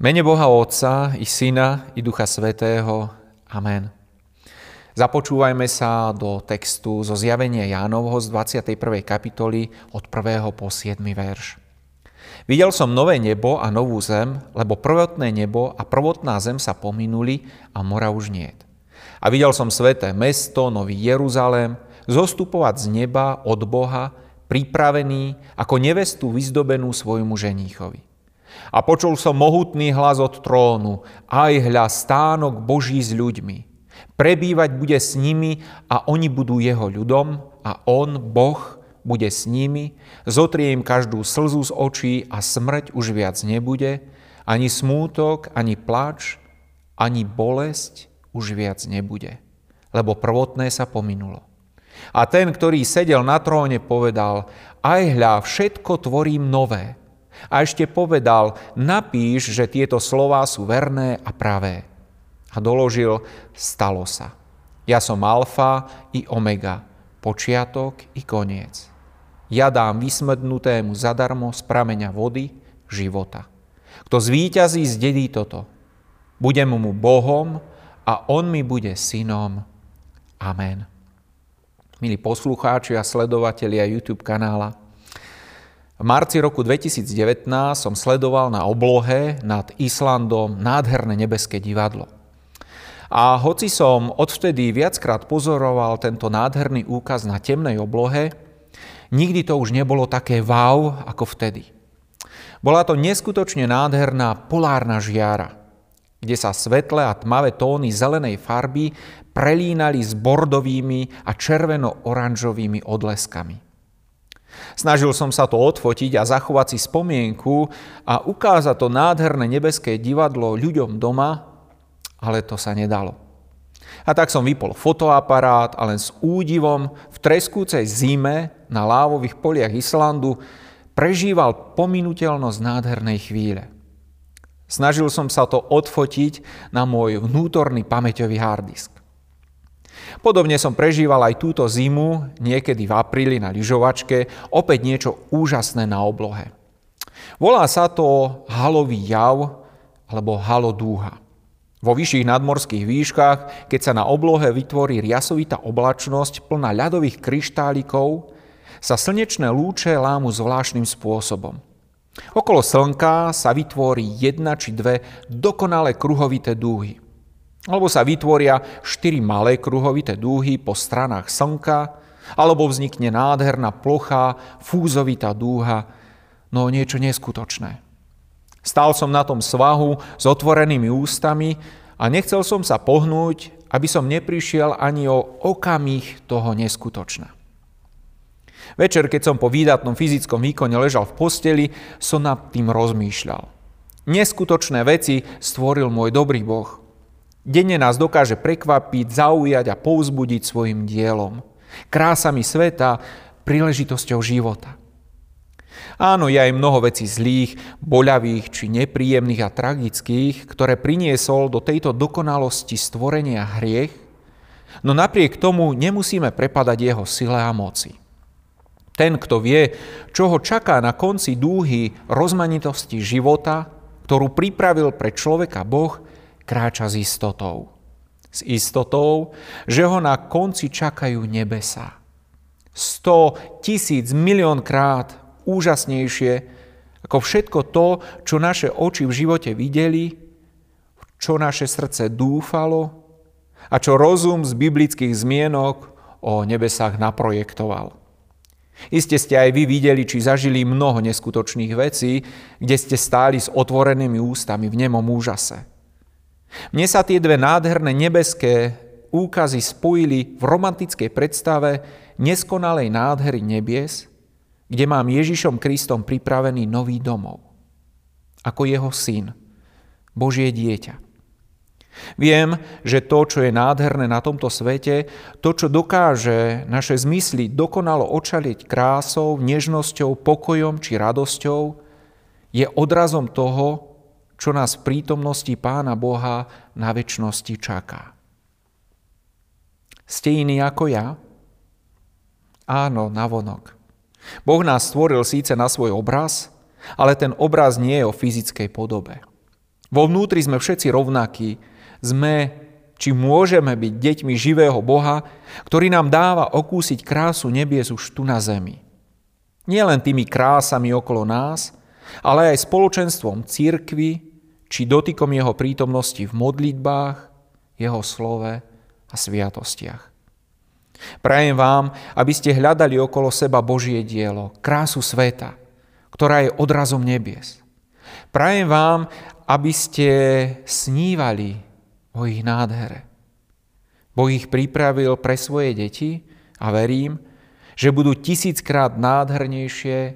Mene Boha Otca i Syna i Ducha Svätého. Amen. Započúvajme sa do textu zo Zjavenia Jánovho z 21. kapitoly od 1. po 7. verš. Videl som nové nebo a novú zem, lebo prvotné nebo a prvotná zem sa pominuli a mora už niet. A videl som sväté mesto, nový Jeruzalém, zostupovať z neba od Boha, pripravený ako nevestu vyzdobenú svojmu ženíchovi. A počul som mohutný hlas od trónu, aj hľa stánok Boží s ľuďmi. Prebývať bude s nimi a oni budú jeho ľudom a on, Boh, bude s nimi. Zotrie im každú slzu z očí a smrť už viac nebude, ani smútok, ani plač, ani bolesť už viac nebude, lebo prvotné sa pominulo. A ten, ktorý sedel na tróne, povedal, aj hľa, všetko tvorím nové. A ešte povedal, napíš, že tieto slová sú verné a pravé. A doložil, stalo sa. Ja som alfa i omega, počiatok i koniec. Ja dám vysmrdnutému zadarmo z prameňa vody života. Kto zvíťazí, zdedí toto. Budem mu Bohom a on mi bude synom. Amen. Milí poslucháči a sledovatelia YouTube kanála, v marci roku 2019 som sledoval na oblohe nad Islandom nádherné nebeské divadlo. A hoci som odvtedy viackrát pozoroval tento nádherný úkaz na temnej oblohe, nikdy to už nebolo také wow ako vtedy. Bola to neskutočne nádherná polárna žiara, kde sa svetlé a tmavé tóny zelenej farby prelínali s bordovými a červeno-oranžovými odleskami. Snažil som sa to odfotiť a zachovať si spomienku a ukázať to nádherné nebeské divadlo ľuďom doma, ale to sa nedalo. A tak som vypol fotoaparát a len s údivom v treskúcej zime na lávových poliach Islandu prežíval pominuteľnosť nádhernej chvíle. Snažil som sa to odfotiť na môj vnútorný pamäťový harddisk. Podobne som prežíval aj túto zimu, niekedy v apríli na lyžovačke, opäť niečo úžasné na oblohe. Volá sa to halový jav alebo halodúha. Vo vyšších nadmorských výškach, keď sa na oblohe vytvorí riasovitá oblačnosť plná ľadových kryštálikov, sa slnečné lúče lámu zvláštnym spôsobom. Okolo slnka sa vytvorí jedna či dve dokonale kruhovité dúhy. Alebo sa vytvoria štyri malé kruhovité dúhy po stranách slnka, alebo vznikne nádherná plochá fúzovitá dúha, no niečo neskutočné. Stál som na tom svahu s otvorenými ústami a nechcel som sa pohnúť, aby som neprišiel ani o okamih toho neskutočná. Večer, keď som po výdatnom fyzickom výkone ležal v posteli, som nad tým rozmýšľal. Neskutočné veci stvoril môj dobrý Boh. Denne nás dokáže prekvapiť, zaujať a povzbudiť svojim dielom, krásami sveta, príležitosťou života. Áno, je aj mnoho vecí zlých, boľavých či nepríjemných a tragických, ktoré priniesol do tejto dokonalosti stvorenia hriech, no napriek tomu nemusíme prepadať jeho sile a moci. Ten, kto vie, čo ho čaká na konci dúhy rozmanitosti života, ktorú pripravil pre človeka Boh, kráča s istotou. S istotou, že ho na konci čakajú nebesa. 100, 1000, 1 000 000 krát úžasnejšie ako všetko to, čo naše oči v živote videli, čo naše srdce dúfalo a čo rozum z biblických zmienok o nebesách naprojektoval. Iste ste aj vy videli, či zažili mnoho neskutočných vecí, kde ste stáli s otvorenými ústami v nemom úžase. Mne sa tie dve nádherné nebeské úkazy spojili v romantickej predstave neskonalej nádhery nebies, kde mám Ježišom Kristom pripravený nový domov, ako jeho syn, Božie dieťa. Viem, že to, čo je nádherné na tomto svete, to, čo dokáže naše zmysly dokonalo očaliť krásou, nežnosťou, pokojom či radosťou, je odrazom toho, čo nás v prítomnosti Pána Boha na večnosti čaká. Ste iní ako ja? Áno, navonok. Boh nás stvoril síce na svoj obraz, ale ten obraz nie je o fyzickej podobe. Vo vnútri sme všetci rovnakí. Sme, či môžeme byť deťmi živého Boha, ktorý nám dáva okúsiť krásu nebies už tu na zemi. Nie len tými krásami okolo nás, ale aj spoločenstvom cirkvi, či dotykom jeho prítomnosti v modlitbách, jeho slove a sviatostiach. Prajem vám, aby ste hľadali okolo seba Božie dielo, krásu sveta, ktorá je odrazom nebies. Prajem vám, aby ste snívali o ich nádhere. Boh ich pripravil pre svoje deti a verím, že budú 1000-krát nádhernejšie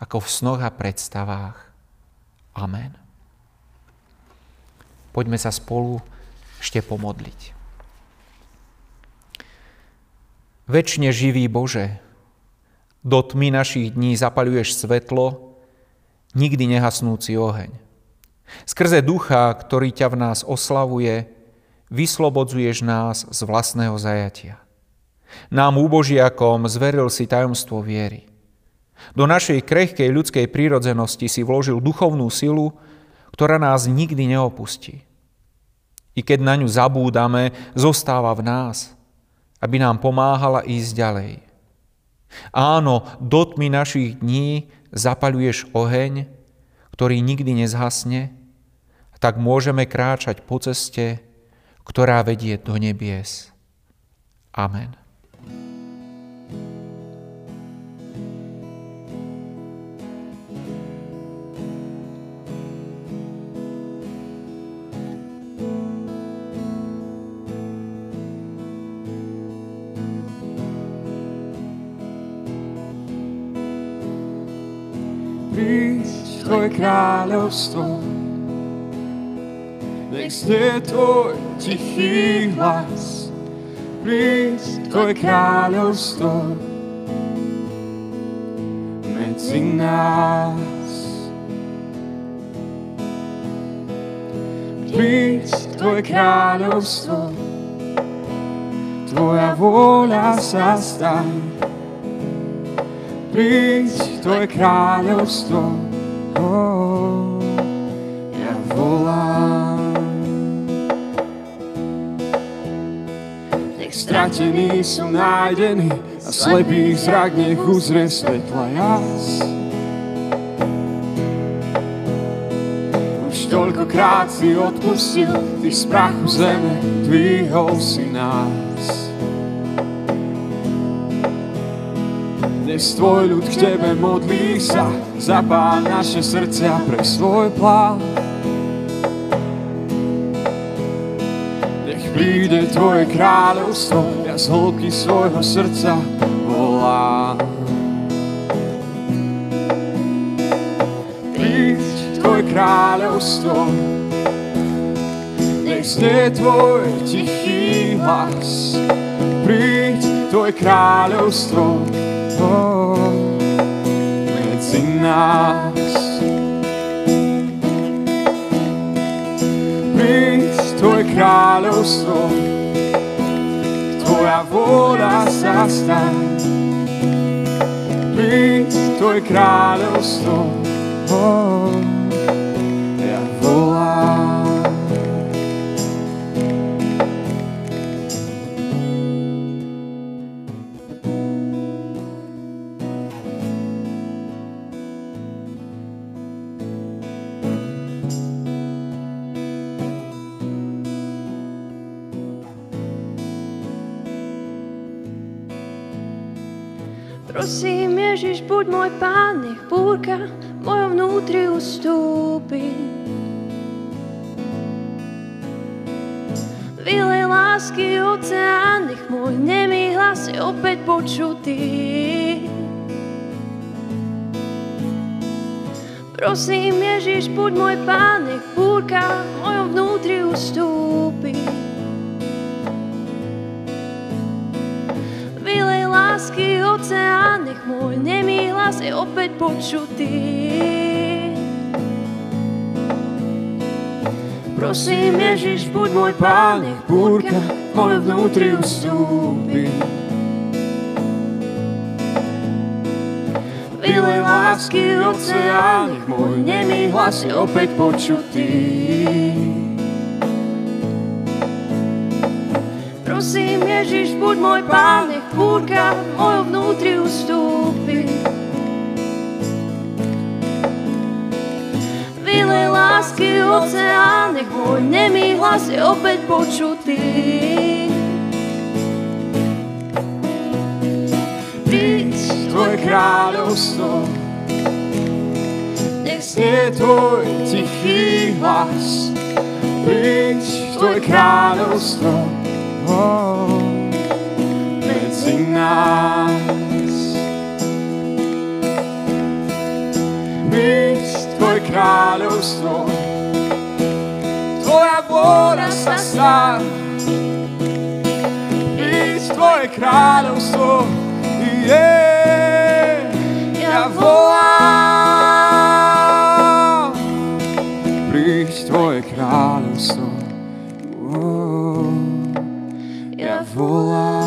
ako v snoch a predstavách. Amen. Poďme sa spolu ešte pomodliť. Večne živý Bože, do tmy našich dní zapaľuješ svetlo, nikdy nehasnúci oheň. Skrze ducha, ktorý ťa v nás oslavuje, vyslobodzuješ nás z vlastného zajatia. Nám úbožiakom zveril si tajomstvo viery. Do našej krehkej ľudskej prírodzenosti si vložil duchovnú silu, ktorá nás nikdy neopustí. I keď na ňu zabúdame, zostáva v nás, aby nám pomáhala ísť ďalej. Áno, do tmy našich dní zapaľuješ oheň, ktorý nikdy nezhasne, tak môžeme kráčať po ceste, ktorá vedie do nebies. Amen. Tvoje kráľovstvo, nech znie tvoj tichý hlas. Príď tvoje kráľovstvo medzi nás. Príď tvoje kráľovstvo, tvoja vôľa sa staň. Príď tvoje kráľovstvo, ja volám. Nech stratený som nájdený a slepý zrak nech uzrie svetla jas. Už toľkokrát si odpustil, ty z prachu zeme dvihol si nás. Dnes tvoj ľud k tebe modlí sa, zapál naše srdcia pre svoj plán. Nech príde tvoje kráľovstvo, ja z hĺbky svojho srdca volám. Príď tvoje kráľovstvo, nech znie tvoj tichý hlas. Príď tvoje kráľovstvo, medzi nás. Príď tvoje kráľovstvo, tvoja vôľa sa staň. Príď tvoje kráľovstvo, ja volám. Prosím, Ježiš, buď môj pán, nech búrka v mojom vnútri ustúpi. Vylej lásky oceán, nech môj nemý hlas je opäť počutý. Prosím, Ježiš, buď môj pán, nech búrka v mojom vnútri ustúpi. Lásky oceán, nech môj nemý hlas je opäť počutý. Prosím, Ježiš, buď môj pán, nech búrka moje vnútri ustúpi. Vy milej lásky oceán, nech môj nemý hlas je opäť počutý. Prosím, Ježiš, buď môj pán, nech búrka v mojom vnútri ustúpi. Vylej lásky oceán, nech môj nemý hlas je opäť počutý. Tvoje kráľovstvo, nech znie tvoj tichý hlas. Príď tvoje kráľovstvo, oh, medzi nás. Príď tvoje kráľovstvo, tvoja vôľa sa stá. Príď tvoje kráľovstvo, yeah, ja volám, príď tvoje kráľovstvo, oh, ja volám.